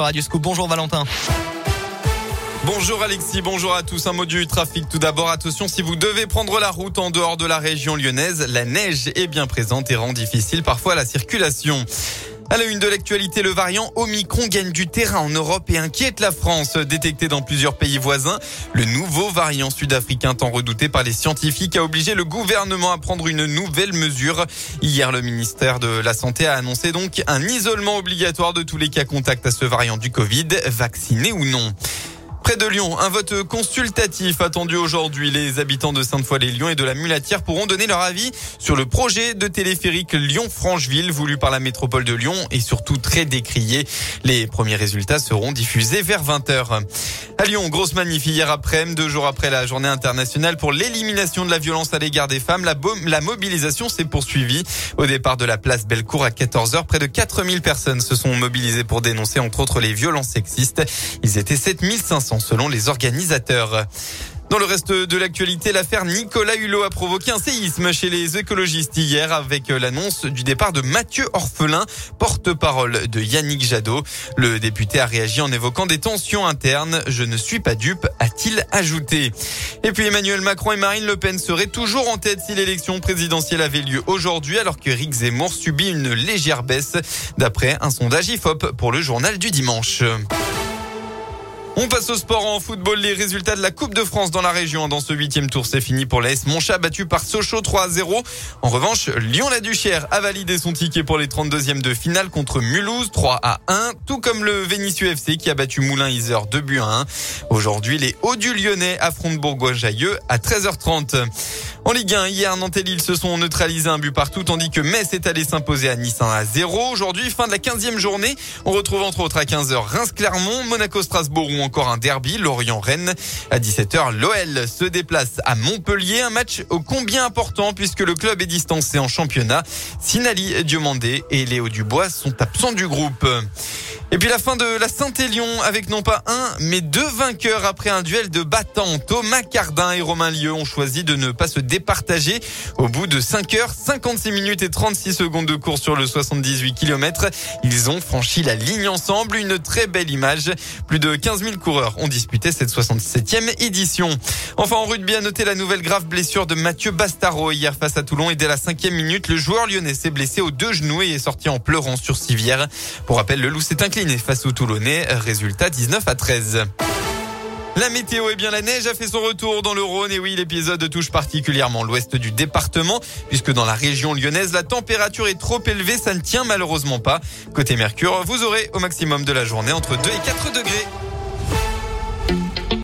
sur Radio Scoop. Bonjour Valentin. Bonjour Alexis, bonjour à tous. Un mot du trafic tout d'abord. Attention, si vous devez prendre la route en dehors de la région lyonnaise, la neige est bien présente et rend difficile parfois la circulation. À la une de l'actualité, le variant Omicron gagne du terrain en Europe et inquiète la France. Détecté dans plusieurs pays voisins, le nouveau variant sud-africain tant redouté par les scientifiques a obligé le gouvernement à prendre une nouvelle mesure. Hier, le ministère de la Santé a annoncé donc un isolement obligatoire de tous les cas contacts à ce variant du Covid, vaccinés ou non. Près de Lyon, un vote consultatif attendu aujourd'hui. Les habitants de Sainte-Foy-lès-Lyon et de la Mulatière pourront donner leur avis sur le projet de téléphérique Lyon-Francheville voulu par la métropole de Lyon et surtout très décrié. Les premiers résultats seront diffusés vers 20h. À Lyon, grosse manif hier après-midi, 2 jours après la journée internationale pour l'élimination de la violence à l'égard des femmes. La mobilisation s'est poursuivie. Au départ de la place Bellecour à 14h, près de 4000 personnes se sont mobilisées pour dénoncer entre autres les violences sexistes. Ils étaient 7500. Selon les organisateurs. Dans le reste de l'actualité, l'affaire Nicolas Hulot a provoqué un séisme chez les écologistes hier avec l'annonce du départ de Mathieu Orphelin, porte-parole de Yannick Jadot. Le député a réagi en évoquant des tensions internes. « Je ne suis pas dupe », a-t-il ajouté. Et puis Emmanuel Macron et Marine Le Pen seraient toujours en tête si l'élection présidentielle avait lieu aujourd'hui, alors que Éric Zemmour subit une légère baisse, d'après un sondage IFOP pour le journal du dimanche. On passe au sport. En football, les résultats de la Coupe de France dans la région. Dans ce 8e tour, c'est fini pour l'AS Montchat, battu par Sochaux 3-0. En revanche, Lyon-la-Duchère a validé son ticket pour les 32e de finale contre Mulhouse 3-1, tout comme le Vénissieux FC qui a battu Moulins Isère 2-1. Aujourd'hui, les Hauts du Lyonnais affrontent Bourgoin-Jallieu à 13h30. En Ligue 1, hier, Nantes et Lille se sont neutralisés un but partout, tandis que Metz est allé s'imposer à Nice 1-0. Aujourd'hui, fin de la 15e journée. On retrouve entre autres à 15h Reims-Clermont, Monaco-Strasbourg ou encore un derby, Lorient-Rennes. À 17h, l'OL se déplace à Montpellier. Un match ô combien important puisque le club est distancé en championnat. Sinali Diomandé et Léo Dubois sont absents du groupe. Et puis la fin de la Saint-Élion avec non pas 1, mais 2 vainqueurs après un duel de battants. Thomas Cardin et Romain Lieu ont choisi de ne pas se départager. Au bout de 5h, 56 minutes et 36 secondes de course sur le 78 km, ils ont franchi la ligne ensemble. Une très belle image. Plus de 15 000 coureurs ont disputé cette 67e édition. Enfin, en rugby, à noter la nouvelle grave blessure de Mathieu Bastaro hier face à Toulon. Et dès la 5e minute, le joueur lyonnais s'est blessé aux 2 genoux et est sorti en pleurant sur civière. Pour rappel, le Loup s'est incliné face aux Toulonnais, résultat 19-13. La météo, et bien la neige a fait son retour dans le Rhône. Et oui, l'épisode touche particulièrement l'ouest du département, puisque dans la région lyonnaise, la température est trop élevée, ça ne tient malheureusement pas. Côté mercure, vous aurez au maximum de la journée entre 2 et 4 degrés.